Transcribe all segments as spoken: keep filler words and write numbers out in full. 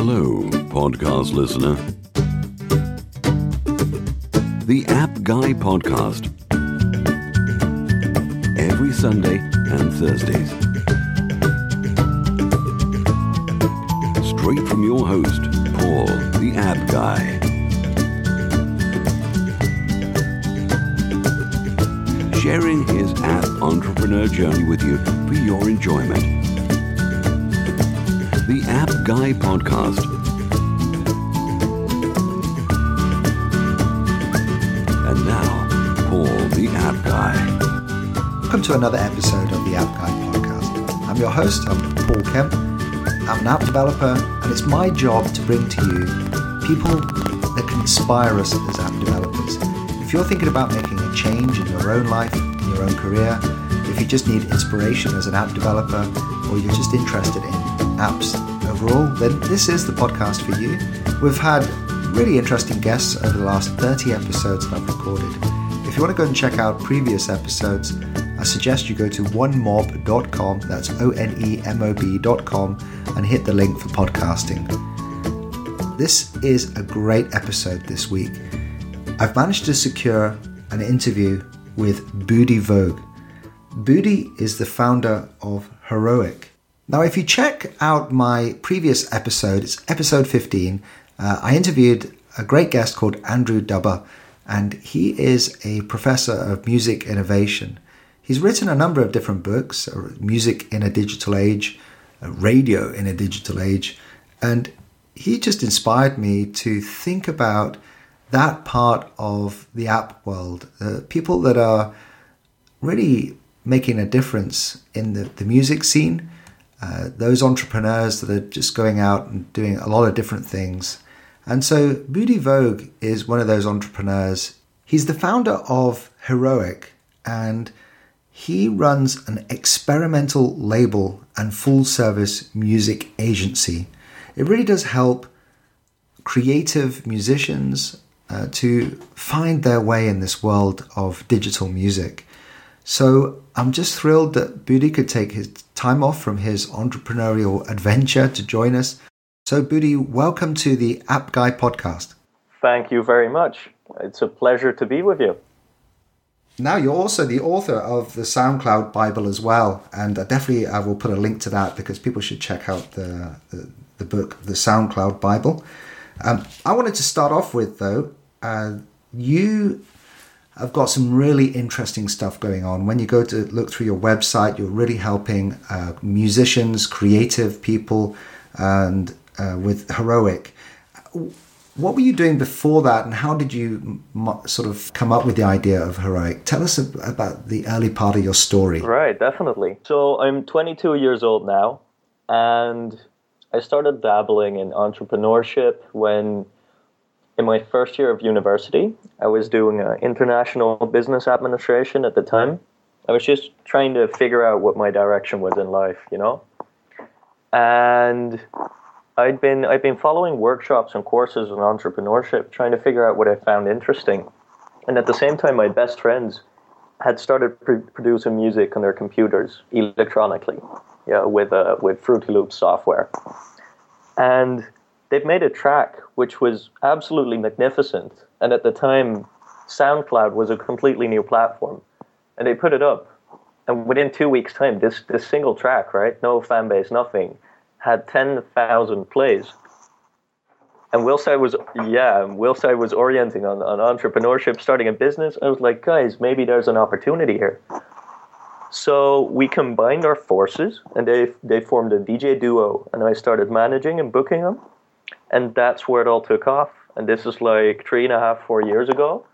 Hello, podcast listener. The App Guy Podcast. Every Sunday and Thursdays. Straight from your host, Paul, the App Guy. Sharing his app entrepreneur journey with you for your enjoyment. The App Guy Podcast. And now, Paul, the App Guy. Welcome to another episode of the App Guy Podcast. I'm your host, I'm Paul Kemp. I'm an app developer, and it's my job to bring to you people that can inspire us as app developers. If you're thinking about making a change in your own life, in your own career, if you just need inspiration as an app developer, or you're just interested in apps overall, then this is the podcast for you. We've had really interesting guests over the last thirty episodes that I've recorded. If you want to go and check out previous episodes, I suggest you go to one mob dot com, that's O N E M O B dot com, and hit the link for podcasting. This is a great episode this week. I've managed to secure an interview with Budi Voogt. Budi is the founder of Heroic. Now, if you check out my previous episode, it's episode fifteen, uh, I interviewed a great guest called Andrew Dubber, and he is a professor of music innovation. He's written a number of different books, Music in a Digital Age, Radio in a Digital Age, and he just inspired me to think about that part of the app world, uh, people that are really making a difference in the, the music scene. Uh, those entrepreneurs that are just going out and doing a lot of different things. And so Budi Voogt is one of those entrepreneurs. He's the founder of Heroic, and he runs an experimental label and full-service music agency. It really does help creative musicians uh, to find their way in this world of digital music. So I'm just thrilled that Budi could take his time off from his entrepreneurial adventure to join us. So Budi, welcome to the App Guy Podcast. Thank you very much. It's a pleasure to be with you. Now, you're also the author of The SoundCloud Bible as well. And I definitely I will put a link to that because people should check out the, the, the book, The SoundCloud Bible. Um, I wanted to start off with, though, uh, you... I've got some really interesting stuff going on. When you go to look through your website, you're really helping uh, musicians, creative people, and uh, with Heroic. What were you doing before that, and how did you m- sort of come up with the idea of Heroic? Tell us ab- about the early part of your story. Right, definitely. So I'm twenty-two years old now, and I started dabbling in entrepreneurship when in my first year of university. I was doing uh, international business administration at the time. I was just trying to figure out what my direction was in life, you know. And I'd been I'd been following workshops and courses on entrepreneurship, trying to figure out what I found interesting. And at the same time, my best friends had started pr- producing music on their computers electronically, yeah, with uh, with Fruity Loop software, and they've made a track which was absolutely magnificent. And at the time, SoundCloud was a completely new platform. And they put it up. And within two weeks' time, this, this single track, right, no fan base, nothing, had ten thousand plays. And whilst I was, yeah, whilst I was orienting on, on entrepreneurship, starting a business, I was like, guys, maybe there's an opportunity here. So we combined our forces, and they they formed a D J duo. And I started managing and booking them. And that's where it all took off. And this is like three and a half, four years ago.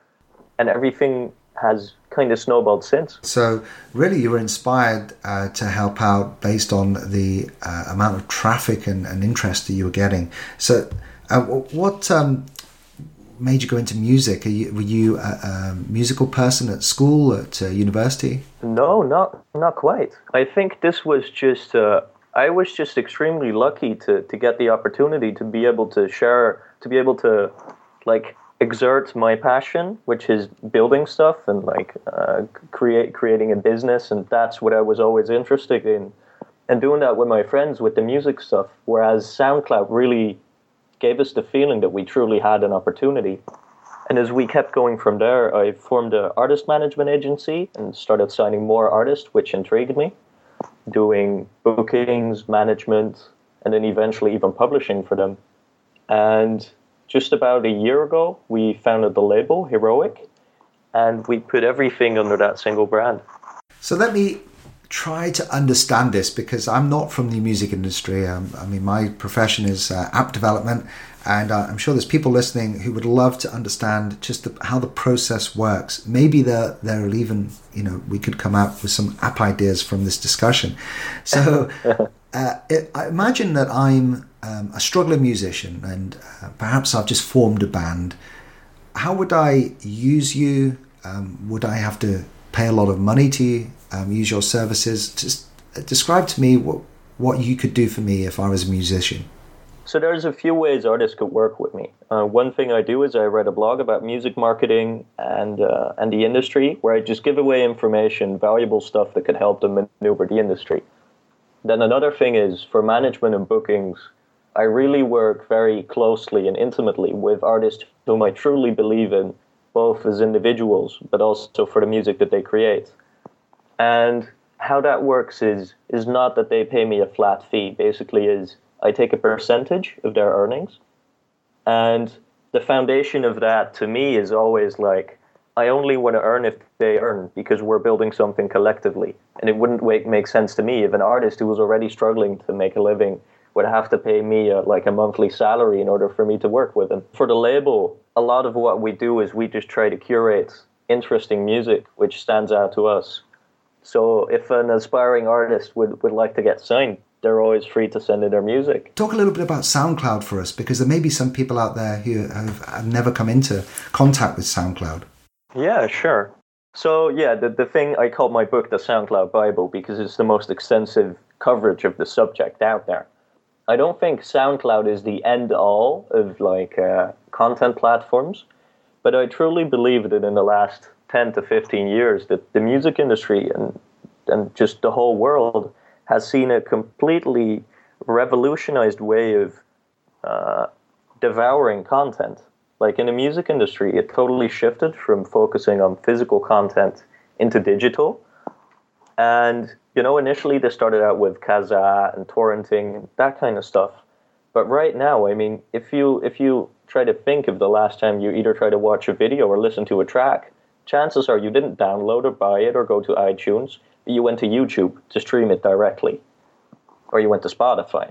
And everything has kind of snowballed since. So really you were inspired uh, to help out based on the uh, amount of traffic and, and interest that you were getting. So uh, what um, made you go into music? Are you, were you a, a musical person at school, at uh, university? No, not not quite. I think this was just... Uh, I was just extremely lucky to, to get the opportunity to be able to share, to be able to like exert my passion, which is building stuff and like uh, create creating a business. And that's what I was always interested in, and doing that with my friends with the music stuff. Whereas SoundCloud really gave us the feeling that we truly had an opportunity. And as we kept going from there, I formed an artist management agency and started signing more artists, which intrigued me, doing bookings, management, and then eventually even publishing for them. And just about a year ago, we founded the label, Heroic, and we put everything under that single brand. So let me try to understand this, because I'm not from the music industry. Um, I mean, my profession is uh, app development, and uh, I'm sure there's people listening who would love to understand just the, how the process works. Maybe there there will even, you know, we could come up with some app ideas from this discussion. So uh, it, I imagine that I'm um, a struggling musician, and uh, perhaps I've just formed a band. How would I use you? Um, would I have to pay a lot of money to you? Um, use your services? Just describe to me what, what you could do for me if I was a musician. So there's a few ways artists could work with me. Uh, one thing I do is I write a blog about music marketing and uh, and the industry, where I just give away information, valuable stuff that could help them maneuver the industry. Then another thing is, for management and bookings, I really work very closely and intimately with artists whom I truly believe in, both as individuals, but also for the music that they create. And how that works is is not that they pay me a flat fee. Basically is I take a percentage of their earnings. And the foundation of that to me is always like, I only want to earn if they earn, because we're building something collectively. And it wouldn't make sense to me if an artist who was already struggling to make a living would have to pay me a, like a monthly salary in order for me to work with them. For the label, a lot of what we do is we just try to curate interesting music which stands out to us. So if an aspiring artist would, would like to get signed, they're always free to send in their music. Talk a little bit about SoundCloud for us, because there may be some people out there who have, have never come into contact with SoundCloud. Yeah, sure. So yeah, the, the thing, I call my book The SoundCloud Bible, because it's the most extensive coverage of the subject out there. I don't think SoundCloud is the end-all of like uh, content platforms, but I truly believe that in the last ten to fifteen years that the music industry and and just the whole world has seen a completely revolutionized way of uh, devouring content. Like in the music industry, it totally shifted from focusing on physical content into digital. And, you know, initially they started out with Kazaa and torrenting and that kind of stuff. But right now, I mean, if you if you try to think of the last time you either try to watch a video or listen to a track, chances are you didn't download or buy it or go to iTunes. You went to YouTube to stream it directly. Or you went to Spotify.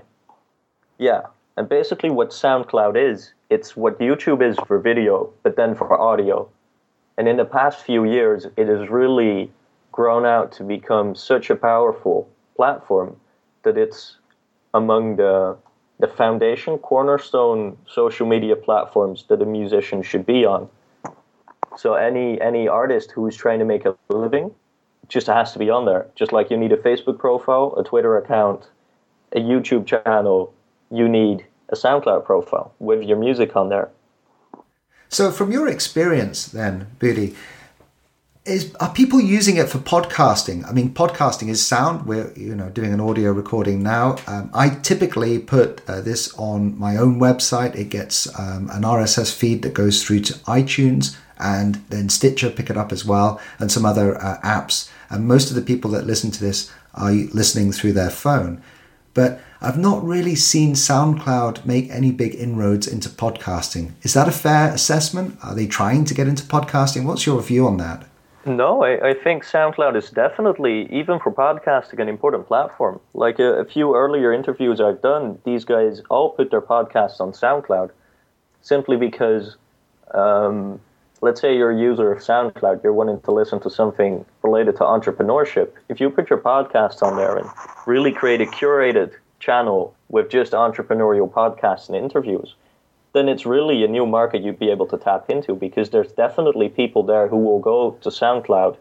Yeah. And basically what SoundCloud is, it's what YouTube is for video, but then for audio. And in the past few years, it has really grown out to become such a powerful platform that it's among the, the foundation, cornerstone social media platforms that a musician should be on. So any any artist who is trying to make a living just has to be on there. Just like you need a Facebook profile, a Twitter account, a YouTube channel, you need a SoundCloud profile with your music on there. So from your experience then, Budi, is are people using it for podcasting? I mean, podcasting is sound. We're you know doing an audio recording now. Um, I typically put uh, this on my own website. It gets um, an R S S feed that goes through to iTunes. And then Stitcher pick it up as well, and some other uh, apps. And most of the people that listen to this are listening through their phone. But I've not really seen SoundCloud make any big inroads into podcasting. Is that a fair assessment? Are they trying to get into podcasting? What's your view on that? No, I, I think SoundCloud is definitely, even for podcasting, an important platform. Like a, a few earlier interviews I've done, these guys all put their podcasts on SoundCloud simply because... Um, Let's say you're a user of SoundCloud, you're wanting to listen to something related to entrepreneurship. If you put your podcast on there and really create a curated channel with just entrepreneurial podcasts and interviews, then it's really a new market you'd be able to tap into, because there's definitely people there who will go to SoundCloud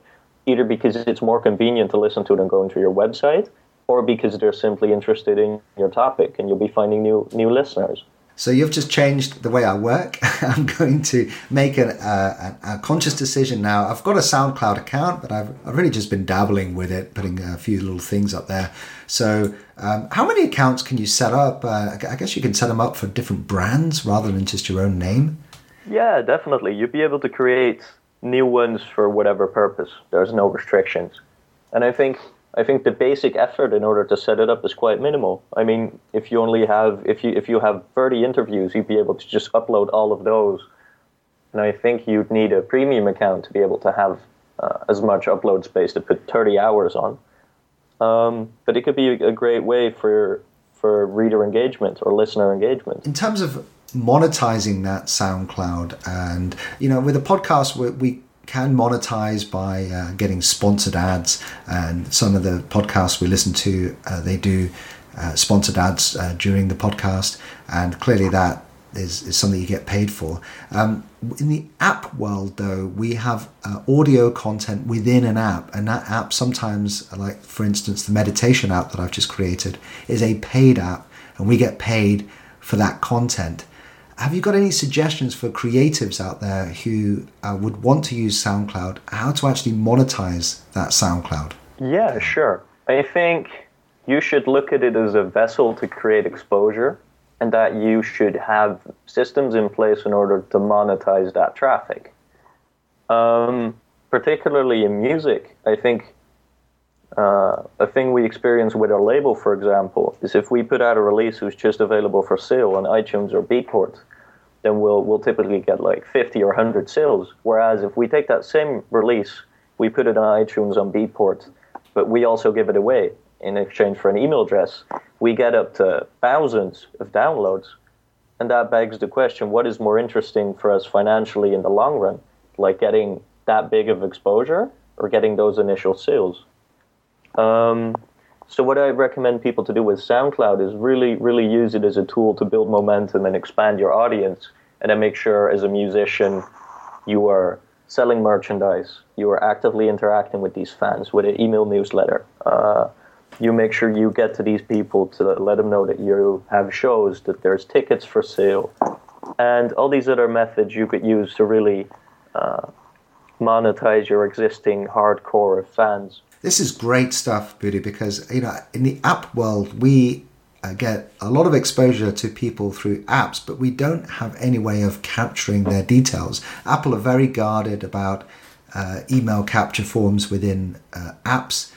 either because it's more convenient to listen to than going to your website, or because they're simply interested in your topic and you'll be finding new new listeners. So you've just changed the way I work. I'm going to make an, uh, a, a conscious decision now. I've got a SoundCloud account, but I've, I've really just been dabbling with it, putting a few little things up there. So um, how many accounts can you set up? Uh, I guess you can set them up for different brands rather than just your own name. Yeah, definitely. You'd be able to create new ones for whatever purpose. There's no restrictions. And I think... I think the basic effort in order to set it up is quite minimal. I mean, if you only have if you if you have thirty interviews, you'd be able to just upload all of those. And I think you'd need a premium account to be able to have uh, as much upload space to put thirty hours on. Um, but it could be a great way for for reader engagement or listener engagement. In terms of monetizing that SoundCloud, and you know, with a podcast, we. we can monetize by uh, getting sponsored ads, and some of the podcasts we listen to, uh, they do uh, sponsored ads uh, during the podcast, and clearly that is, is something you get paid for. Um, in the app world, though, we have uh, audio content within an app, and that app sometimes, like for instance, the meditation app that I've just created, is a paid app, and we get paid for that content. Have you got any suggestions for creatives out there who uh, would want to use SoundCloud, how to actually monetize that SoundCloud? Yeah, sure. I think you should look at it as a vessel to create exposure, and that you should have systems in place in order to monetize that traffic. Um, particularly in music, I think uh, a thing we experience with our label, for example, is if we put out a release who's just available for sale on iTunes or Beatport, then we'll we'll typically get like fifty or one hundred sales. Whereas if we take that same release, we put it on iTunes, on Beatport, but we also give it away in exchange for an email address, we get up to thousands of downloads. And that begs the question, what is more interesting for us financially in the long run? Like getting that big of exposure or getting those initial sales? Um, so what I recommend people to do with SoundCloud is really, really use it as a tool to build momentum and expand your audience, and then make sure as a musician you are selling merchandise, you are actively interacting with these fans with an email newsletter. Uh, you make sure you get to these people to let them know that you have shows, that there's tickets for sale, and all these other methods you could use to really uh, monetize your existing hardcore fans. This is great stuff, Budi, because, you know, in the app world, we uh, get a lot of exposure to people through apps, but we don't have any way of capturing their details. Apple are very guarded about uh, email capture forms within uh, apps.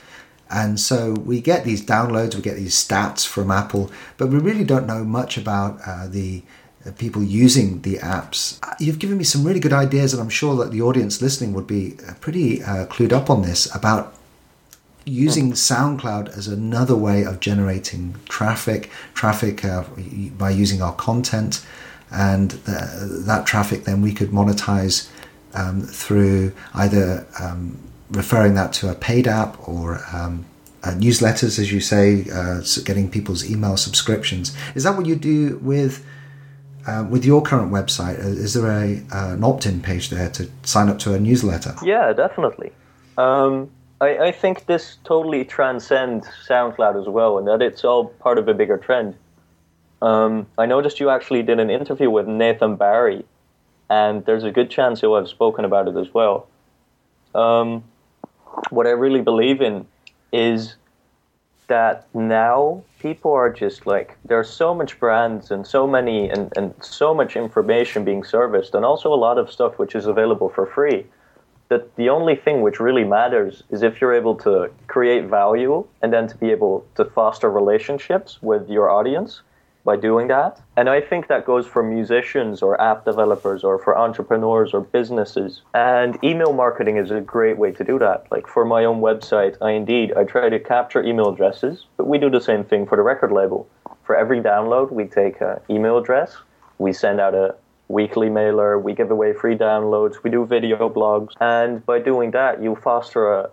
And so we get these downloads, we get these stats from Apple, but we really don't know much about uh, the people using the apps. You've given me some really good ideas, and I'm sure that the audience listening would be pretty uh, clued up on this about using SoundCloud as another way of generating traffic, traffic uh, by using our content, and uh, that traffic then we could monetize um, through either um, referring that to a paid app or um, uh, newsletters, as you say, uh, getting people's email subscriptions. Is that what you do with Uh, with your current website? Is there a uh, an opt-in page there to sign up to a newsletter? Yeah, definitely. Um, I, I think this totally transcends SoundCloud as well, and that it's all part of a bigger trend. Um, I noticed you actually did an interview with Nathan Barry, and there's a good chance he'll have spoken about it as well. Um, what I really believe in is that now people are just like, there's so much brands and so many and, and so much information being serviced, and also a lot of stuff which is available for free, that the only thing which really matters is if you're able to create value and then to be able to foster relationships with your audience by doing that. And I think that goes for musicians or app developers or for entrepreneurs or businesses. And email marketing is a great way to do that. Like for my own website, I indeed, I try to capture email addresses, but we do the same thing for the record label. For every download, we take an email address, we send out a weekly mailer, we give away free downloads, we do video blogs. And by doing that, you foster a,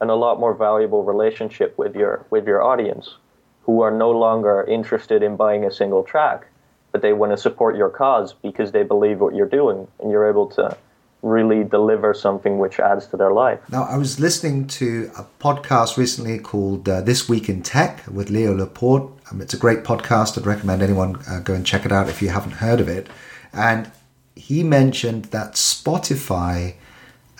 an a lot more valuable relationship with your with your audience, who are no longer interested in buying a single track, but they want to support your cause because they believe what you're doing, and you're able to really deliver something which adds to their life. Now, I was listening to a podcast recently called uh, This Week in Tech with Leo Laporte. Um, it's a great podcast. I'd recommend anyone uh, go and check it out if you haven't heard of it. And he mentioned that Spotify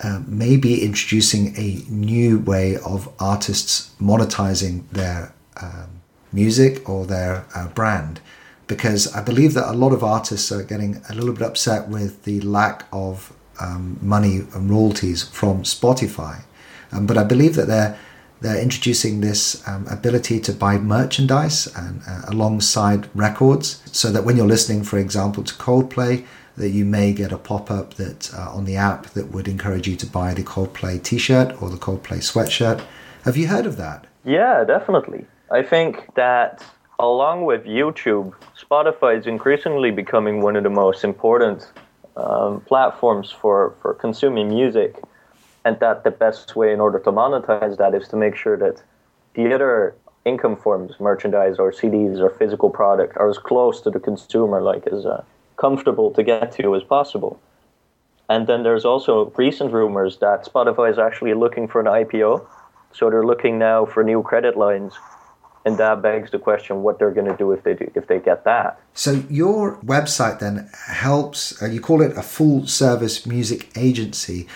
uh, may be introducing a new way of artists monetizing their um, music or their uh, brand. Because I believe that a lot of artists are getting a little bit upset with the lack of um, money and royalties from Spotify. Um, but I believe that they're they're introducing this um, ability to buy merchandise and uh, alongside records, so that when you're listening, for example, to Coldplay, that you may get a pop-up that uh, on the app that would encourage you to buy the Coldplay t-shirt or the Coldplay sweatshirt. Have you heard of that? Yeah, definitely. I think that along with YouTube, Spotify is increasingly becoming one of the most important um, platforms for, for consuming music, and that the best way in order to monetize that is to make sure that the other income forms, merchandise or C Ds or physical product, are as close to the consumer, like as uh, comfortable to get to as possible. And then there's also recent rumors that Spotify is actually looking for an I P O, so they're looking now for new credit lines. And that begs the question: what they're going to do if they do, if they get that? So your website then helps. Uh, you call it a full-service music agency.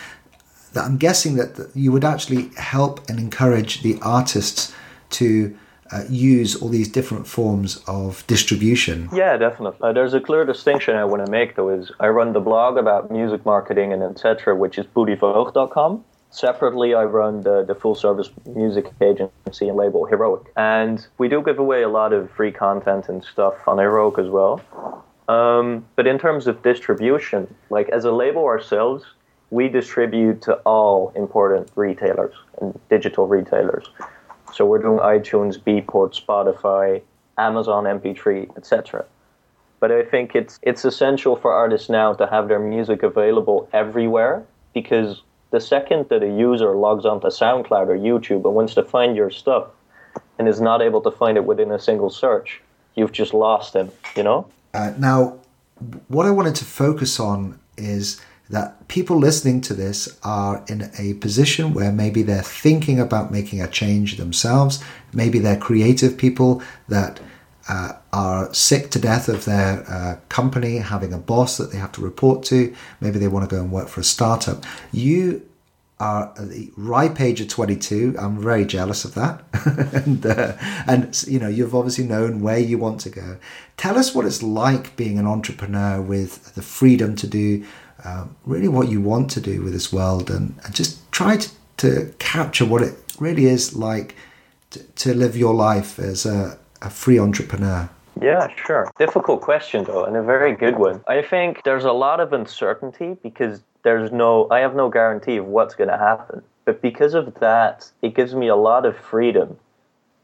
That I'm guessing that the, you would actually help and encourage the artists to uh, use all these different forms of distribution. Yeah, definitely. Uh, there's a clear distinction I want to make, though. Is I run the blog about music marketing and et cetera, which is budi voogt dot com. Separately, I run the, the full-service music agency and label Heroic. And we do give away a lot of free content and stuff on Heroic as well. Um, but in terms of distribution, like as a label ourselves, we distribute to all important retailers and digital retailers. So we're doing iTunes, Beatport, Spotify, Amazon M P three, et cetera. But I think it's it's essential for artists now to have their music available everywhere, because the second that a user logs onto SoundCloud or YouTube and wants to find your stuff and is not able to find it within a single search, you've just lost them, you know? Uh, now, what I wanted to focus on is that people listening to this are in a position where maybe they're thinking about making a change themselves. Maybe they're creative people that Uh, are sick to death of their uh, company having a boss that they have to report to. Maybe they want to go and work for a startup. You are at the ripe age of twenty-two. I'm very jealous of that. and, uh, and, you know, you've obviously known where you want to go. Tell us what it's like being an entrepreneur with the freedom to do um, really what you want to do with this world, and, and just try to, to capture what it really is like to, to live your life as a a free entrepreneur. Yeah, sure. Difficult question, though, and a very good one. I think there's a lot of uncertainty because there's no, I have no guarantee of what's going to happen. But because of that, it gives me a lot of freedom.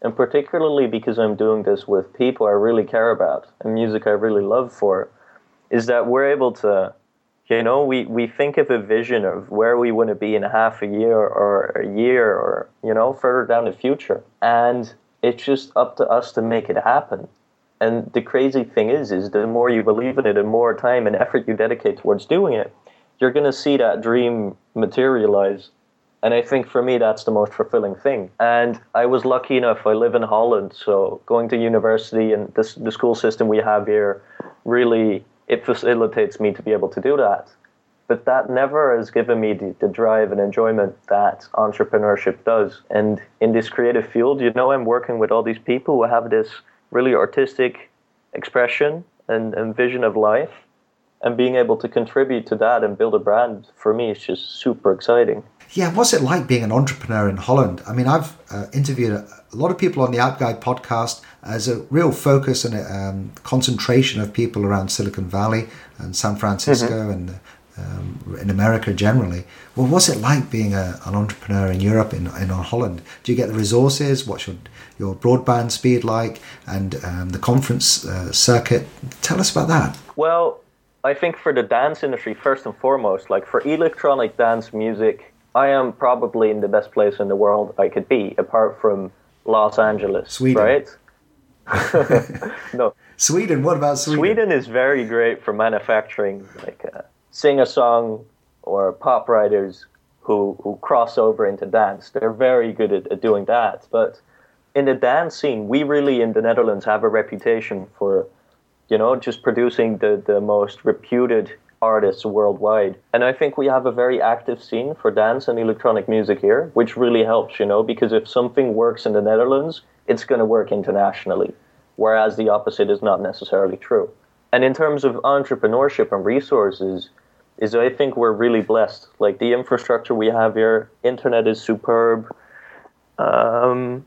And particularly because I'm doing this with people I really care about and music I really love for, is that we're able to, you know, we, we think of a vision of where we want to be in half a year or a year or, you know, further down the future. And it's just up to us to make it happen. And the crazy thing is, is the more you believe in it and more time and effort you dedicate towards doing it, you're going to see that dream materialize. And I think for me, that's the most fulfilling thing. And I was lucky enough, I live in Holland, so going to university and this, the school system we have here, really, it facilitates me to be able to do that. But that never has given me the, the drive and enjoyment that entrepreneurship does. And in this creative field, you know, I'm working with all these people who have this really artistic expression and, and vision of life. And being able to contribute to that and build a brand, for me, is just super exciting. Yeah, what's it like being an entrepreneur in Holland? I mean, I've uh, interviewed a, a lot of people on the App Guy podcast as a real focus and a um, concentration of people around Silicon Valley and San Francisco mm-hmm. and Um, in America generally. Well, what's it like being a, an entrepreneur in Europe, in in Holland? Do you get the resources? What's your your broadband speed like, and um, the conference uh, circuit? Tell us about that. Well, I think for the dance industry, first and foremost, like for electronic dance music, I am probably in the best place in the world I could be, apart from Los Angeles, Sweden. Right? No, Sweden. What about Sweden? Sweden is very great for manufacturing, like. Uh, sing a song or pop writers who who cross over into dance. They're very good at, at doing that. But in the dance scene, we really in the Netherlands have a reputation for, you know, just producing the, the most reputed artists worldwide. And I think we have a very active scene for dance and electronic music here, which really helps, you know, because if something works in the Netherlands, it's going to work internationally, whereas the opposite is not necessarily true. And in terms of entrepreneurship and resources, is I think we're really blessed. Like the infrastructure we have here, internet is superb. Um,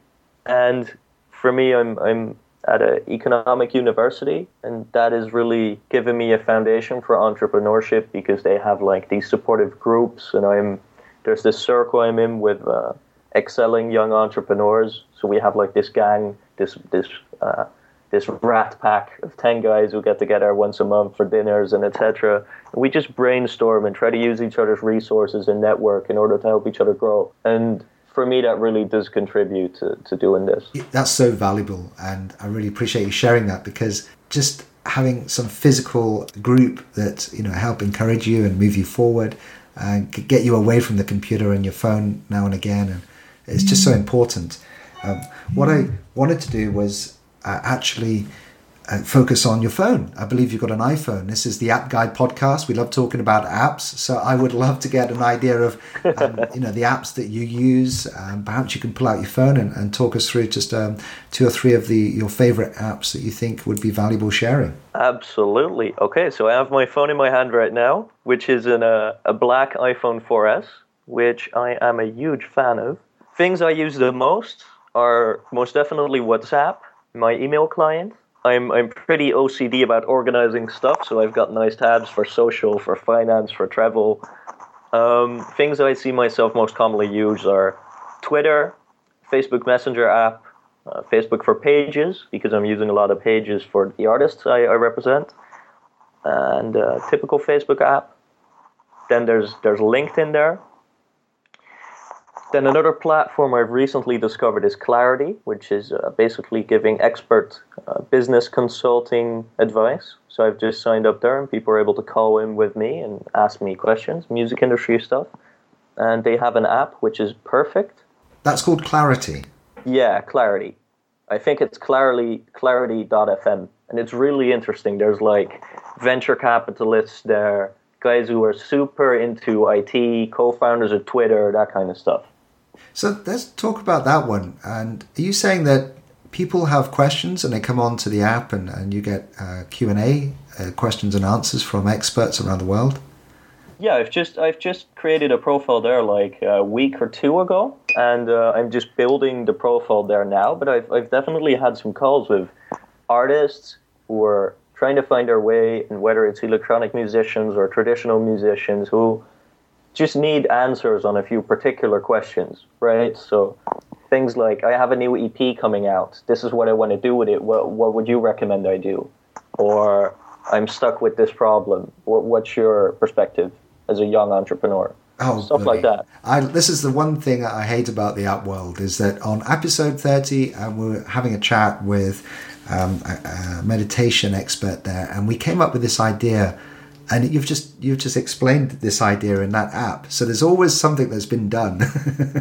and for me, I'm I'm at an economic university, and that has really given me a foundation for entrepreneurship because they have like these supportive groups, and I'm there's this circle I'm in with uh, excelling young entrepreneurs. So we have like this gang, this this. Uh, this rat pack of ten guys who get together once a month for dinners and et cetera. We just brainstorm and try to use each other's resources and network in order to help each other grow. And for me, that really does contribute to, to doing this. That's so valuable. And I really appreciate you sharing that, because just having some physical group that, you know, help encourage you and move you forward and get you away from the computer and your phone now and again. And it's just so important. Um, what I wanted to do was Uh, actually uh, focus on your phone. I believe you've got an iPhone. This is the App Guy podcast. We love talking about apps. So I would love to get an idea of, um, you know, the apps that you use. Um, perhaps you can pull out your phone and, and talk us through just um, two or three of the your favorite apps that you think would be valuable sharing. Absolutely. Okay, so I have my phone in my hand right now, which is in a, a black iPhone four S, which I am a huge fan of. Things I use the most are most definitely WhatsApp, my email client. I'm I'm pretty O C D about organizing stuff, so I've got nice tabs for social, for finance, for travel. Um, things I see myself most commonly use are Twitter, Facebook Messenger app, uh, Facebook for pages, because I'm using a lot of pages for the artists I, I represent, and uh, typical Facebook app. Then there's there's LinkedIn there. Then another platform I've recently discovered is Clarity, which is uh, basically giving expert uh, business consulting advice. So I've just signed up there, and people are able to call in with me and ask me questions, music industry stuff. And they have an app, which is perfect. That's called Clarity? Yeah, Clarity. I think it's Clarity, clarity dot f m. And it's really interesting. There's like venture capitalists there, guys who are super into I T, co-founders of Twitter, that kind of stuff. So let's talk about that one. And are you saying that people have questions and they come on to the app and, and you get uh, Q and A, uh, questions and answers from experts around the world? Yeah, I've just I've just created a profile there like a week or two ago, and uh, I'm just building the profile there now. But I've I've definitely had some calls with artists who are trying to find their way, and whether it's electronic musicians or traditional musicians who just need answers on a few particular questions, right? So things like, I have a new E P coming out. This is what I want to do with it. What, what would you recommend I do? Or I'm stuck with this problem. What, what's your perspective as a young entrepreneur? Oh, stuff really. like that. I, this is the one thing I hate about the app world, is that on episode thirty, um, we're having a chat with um, a, a meditation expert there, and we came up with this idea, and you've just you've just explained this idea in that app. So there's always something that's been done.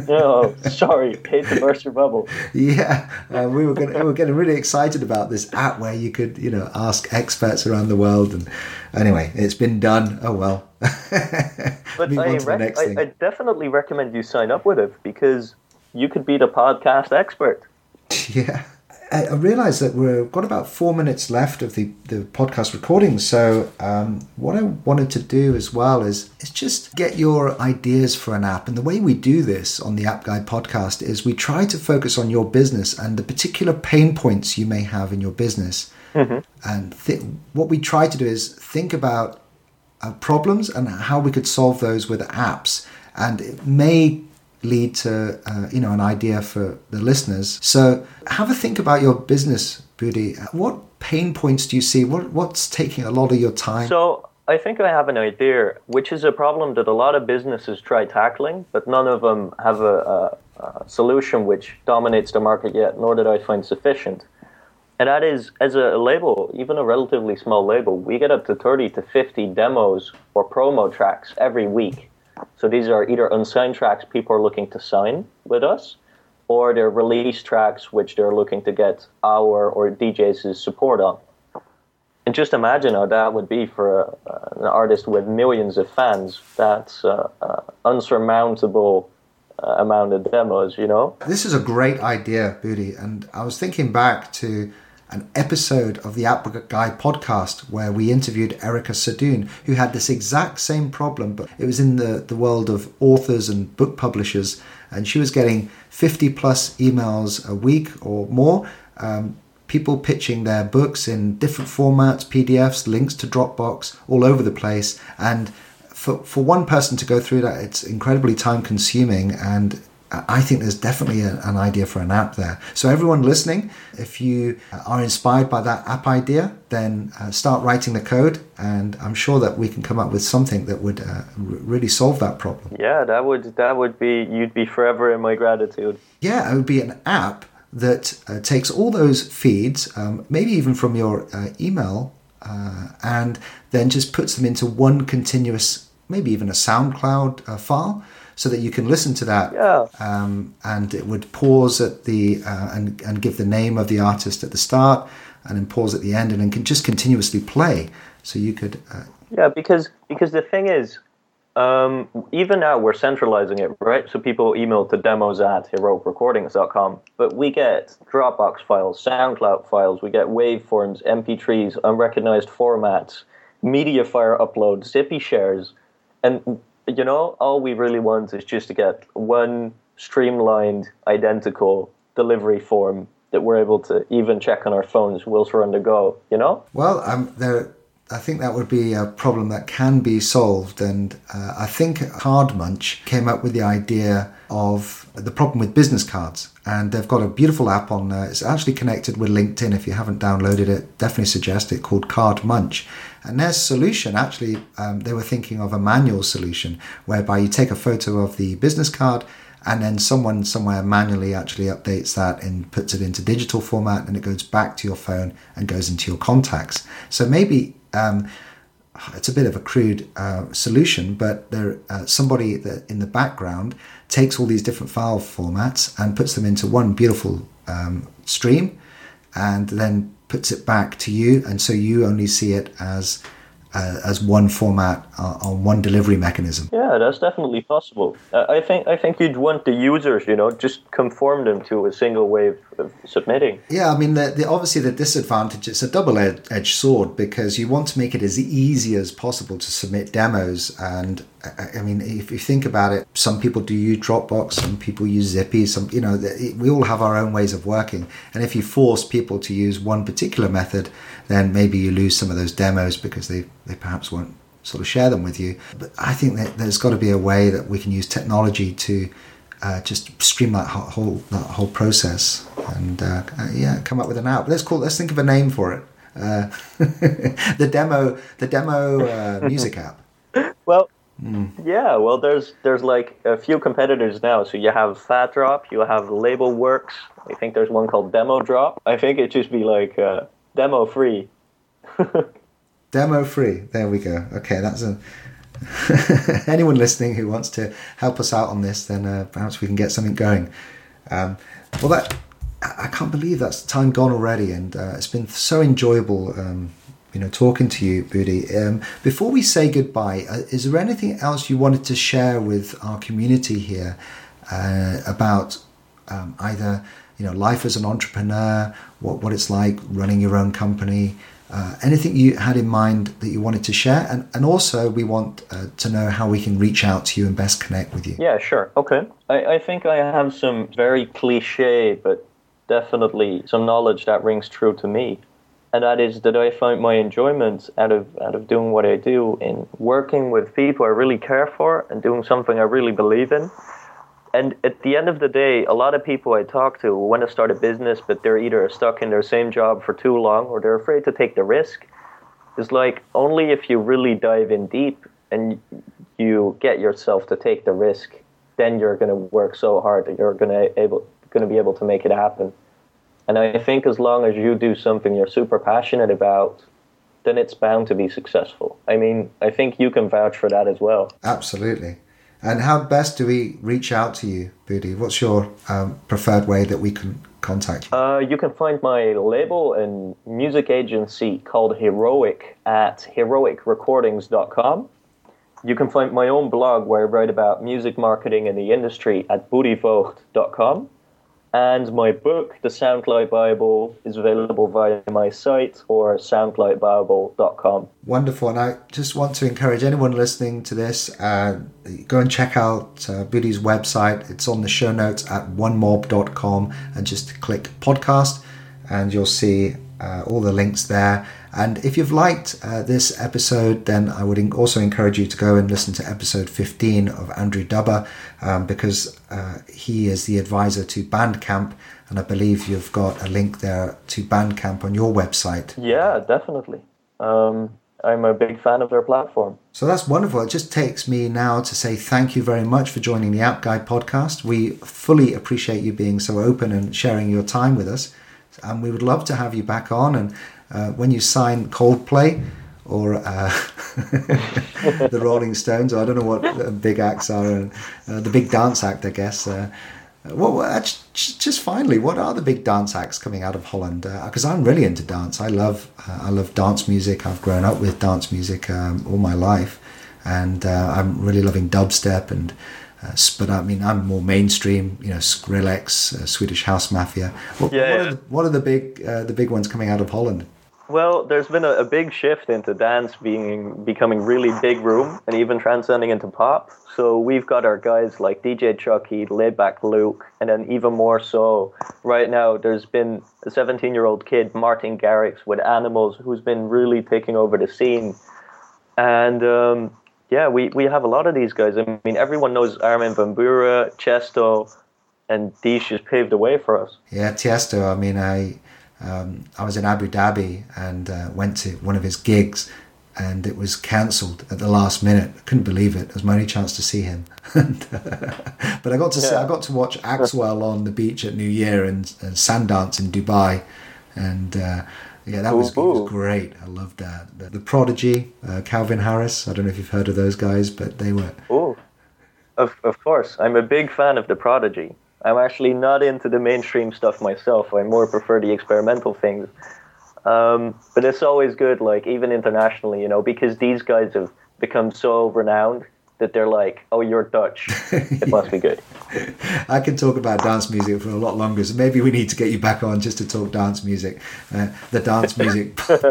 Oh, sorry, hate to burst your bubble. Yeah, uh, we were getting, we were getting really excited about this app where you could, you know, ask experts around the world, and anyway, it's been done. Oh well. But I, rec- I, I definitely recommend you sign up with it, because you could be the podcast expert. Yeah. I, I realize that we've got about four minutes left of the, the podcast recording. So um, what I wanted to do as well is, is just get your ideas for an app. And the way we do this on the App Guy podcast is we try to focus on your business and the particular pain points you may have in your business. Mm-hmm. And th- what we try to do is think about Uh, problems and how we could solve those with apps, and it may lead to uh, you know an idea for the listeners. So have a think about your business, Budi. What pain points do you see? What what's taking a lot of your time? So I think I have an idea, which is a problem that a lot of businesses try tackling, but none of them have a, a, a solution which dominates the market yet, nor did I find sufficient. And that is, as a label, even a relatively small label, we get up to thirty to fifty demos or promo tracks every week. So these are either unsigned tracks people are looking to sign with us, or they're release tracks which they're looking to get our or D Js' support on. And just imagine how that would be for a, an artist with millions of fans. That's an unsurmountable amount of demos, you know? This is a great idea, Budi. And I was thinking back to an episode of the App Guy podcast where we interviewed Erica Sadun, who had this exact same problem, but it was in the, the world of authors and book publishers, and she was getting fifty plus emails a week or more, um, people pitching their books in different formats, P D Fs, links to Dropbox, all over the place. And for, for one person to go through that, it's incredibly time consuming, and I think there's definitely a, an idea for an app there. So everyone listening, if you are inspired by that app idea, then uh, start writing the code, and I'm sure that we can come up with something that would uh, r- really solve that problem. Yeah, that would that would be, you'd be forever in my gratitude. Yeah, it would be an app that uh, takes all those feeds, um, maybe even from your uh, email, uh, and then just puts them into one continuous, maybe even a SoundCloud uh, file, so that you can listen to that, yeah. um, and it would pause at the uh, and and give the name of the artist at the start, and then pause at the end, and then can just continuously play. So you could, uh, yeah, because because the thing is, um, even now we're centralizing it, right? So people email to demos at heroic recordings dot com, but we get Dropbox files, SoundCloud files, we get waveforms, M P threes, unrecognized formats, Mediafire uploads, zippy shares, and you know, all we really want is just to get one streamlined, identical delivery form that we're able to even check on our phones whilst we're on the go, you know? Well, um, there, I think that would be a problem that can be solved. And uh, I think Card Munch came up with the idea of the problem with business cards. And they've got a beautiful app on there. It's actually connected with LinkedIn. If you haven't downloaded it, definitely suggest it, called Card Munch. And their solution, actually, um, they were thinking of a manual solution whereby you take a photo of the business card and then someone somewhere manually actually updates that and puts it into digital format, and it goes back to your phone and goes into your contacts. So maybe um, it's a bit of a crude uh, solution, but there uh, somebody that in the background takes all these different file formats and puts them into one beautiful um, stream, and then puts it back to you, and so you only see it as uh, as one format uh, on one delivery mechanism. Yeah, that's definitely possible. Uh, I think I think you'd want the users, you know, just conform them to a single way of submitting. Yeah, I mean, the, the, obviously the disadvantage, it's a double-edged sword, because you want to make it as easy as possible to submit demos. And I, I mean, if you think about it, some people do use Dropbox, some people use Zippy, some, you know, the, it, we all have our own ways of working. And if you force people to use one particular method, then maybe you lose some of those demos because they, they perhaps won't sort of share them with you. But I think that there's got to be a way that we can use technology to uh, just stream that whole that whole process and uh, yeah, come up with an app. Let's call let's think of a name for it. Uh, the demo the demo uh, music app. Well. Mm. Yeah, well, there's there's like a few competitors now. So you have Fat Drop, you have LabelWorks. I think there's one called Demo Drop. I think it'd just be like uh, demo free. Demo free. There we go. Okay, that's a. Anyone listening who wants to help us out on this, then uh, perhaps we can get something going. Um, well, that I can't believe that's time gone already, and uh, it's been so enjoyable. Um, You know, talking to you, Budi. Um, before we say goodbye, uh, is there anything else you wanted to share with our community here uh, about um, either, you know, life as an entrepreneur, what what it's like running your own company, uh, anything you had in mind that you wanted to share? And, and also, we want uh, to know how we can reach out to you and best connect with you. Yeah, sure. Okay. I, I think I have some very cliche, but definitely some knowledge that rings true to me. And that is that I find my enjoyment out of out of doing what I do in working with people I really care for and doing something I really believe in. And at the end of the day, a lot of people I talk to want to start a business, but they're either stuck in their same job for too long or they're afraid to take the risk. It's like only if you really dive in deep and you get yourself to take the risk, then you're going to work so hard that you're going to able going to be able to make it happen. And I think as long as you do something you're super passionate about, then it's bound to be successful. I mean, I think you can vouch for that as well. Absolutely. And how best do we reach out to you, Budi? What's your um, preferred way that we can contact you? Uh, you can find my label and music agency called Heroic at heroic recordings dot com. You can find my own blog where I write about music marketing and the industry at budi voogt dot com. And my book, The SoundCloud Bible, is available via my site or sound cloud bible dot com. Wonderful. And I just want to encourage anyone listening to this, uh, go and check out uh, Budi's website. It's on the show notes at one mob dot com, and just click podcast and you'll see uh, all the links there. And if you've liked uh, this episode, then I would also encourage you to go and listen to episode fifteen of Andrew Dubber, um, because uh, he is the advisor to Bandcamp. And I believe you've got a link there to Bandcamp on your website. Yeah, definitely. Um, I'm a big fan of their platform. So that's wonderful. It just takes me now to say thank you very much for joining the App Guy podcast. We fully appreciate you being so open and sharing your time with us. And we would love to have you back on. And Uh, when you sign Coldplay or uh, the Rolling Stones, or I don't know what big acts are, and uh, the big dance act, I guess. Uh, well, just finally, what are the big dance acts coming out of Holland? Because uh, I'm really into dance. I love, uh, I love dance music. I've grown up with dance music um, all my life, and uh, I'm really loving dubstep and. Uh, but I mean, I'm more mainstream, you know, Skrillex, uh, Swedish House Mafia. Well, yeah, what, yeah. Are, what are the big, uh, the big ones coming out of Holland? Well, there's been a, a big shift into dance being becoming really big room, and even transcending into pop. So we've got our guys like D J Chucky, Laidback Luke, and then even more so right now, there's been a seventeen-year-old kid, Martin Garrix, with Animals, who's been really taking over the scene, and. Um, Yeah, we, we have a lot of these guys. I mean, everyone knows Armin van Buuren, Tiësto, and Deesh has paved the way for us. Yeah, Tiësto. I mean, I um, I was in Abu Dhabi and uh, went to one of his gigs, and it was cancelled at the last minute. I couldn't believe it. It was my only chance to see him. and, uh, but I got to yeah. see, I got to watch Axwell on the beach at New Year and, and Sundance in Dubai, and. Uh, Yeah, that was, was great. I loved that. The, the Prodigy, uh, Calvin Harris. I don't know if you've heard of those guys, but they were. Oh, of of course. I'm a big fan of The Prodigy. I'm actually not into the mainstream stuff myself. I more prefer the experimental things. Um, but it's always good, like, even internationally, you know, because these guys have become so renowned that they're like, oh, you're Dutch. It yeah. must be good. I can talk about dance music for a lot longer, so maybe we need to get you back on just to talk dance music, uh, the Dance Music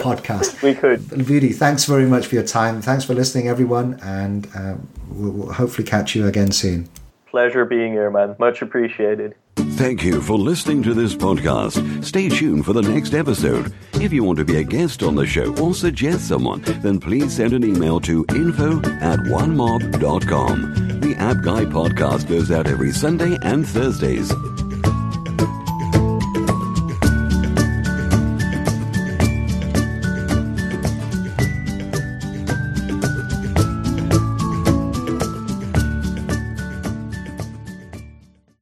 podcast. We could. Budi, thanks very much for your time. Thanks for listening, everyone, and um, we'll, we'll hopefully catch you again soon. Pleasure being here, man. Much appreciated. Thank you for listening to this podcast. Stay tuned for the next episode. If you want to be a guest on the show or suggest someone, then please send an email to info at one mob dot com. The App Guy podcast goes out every Sunday and Thursdays.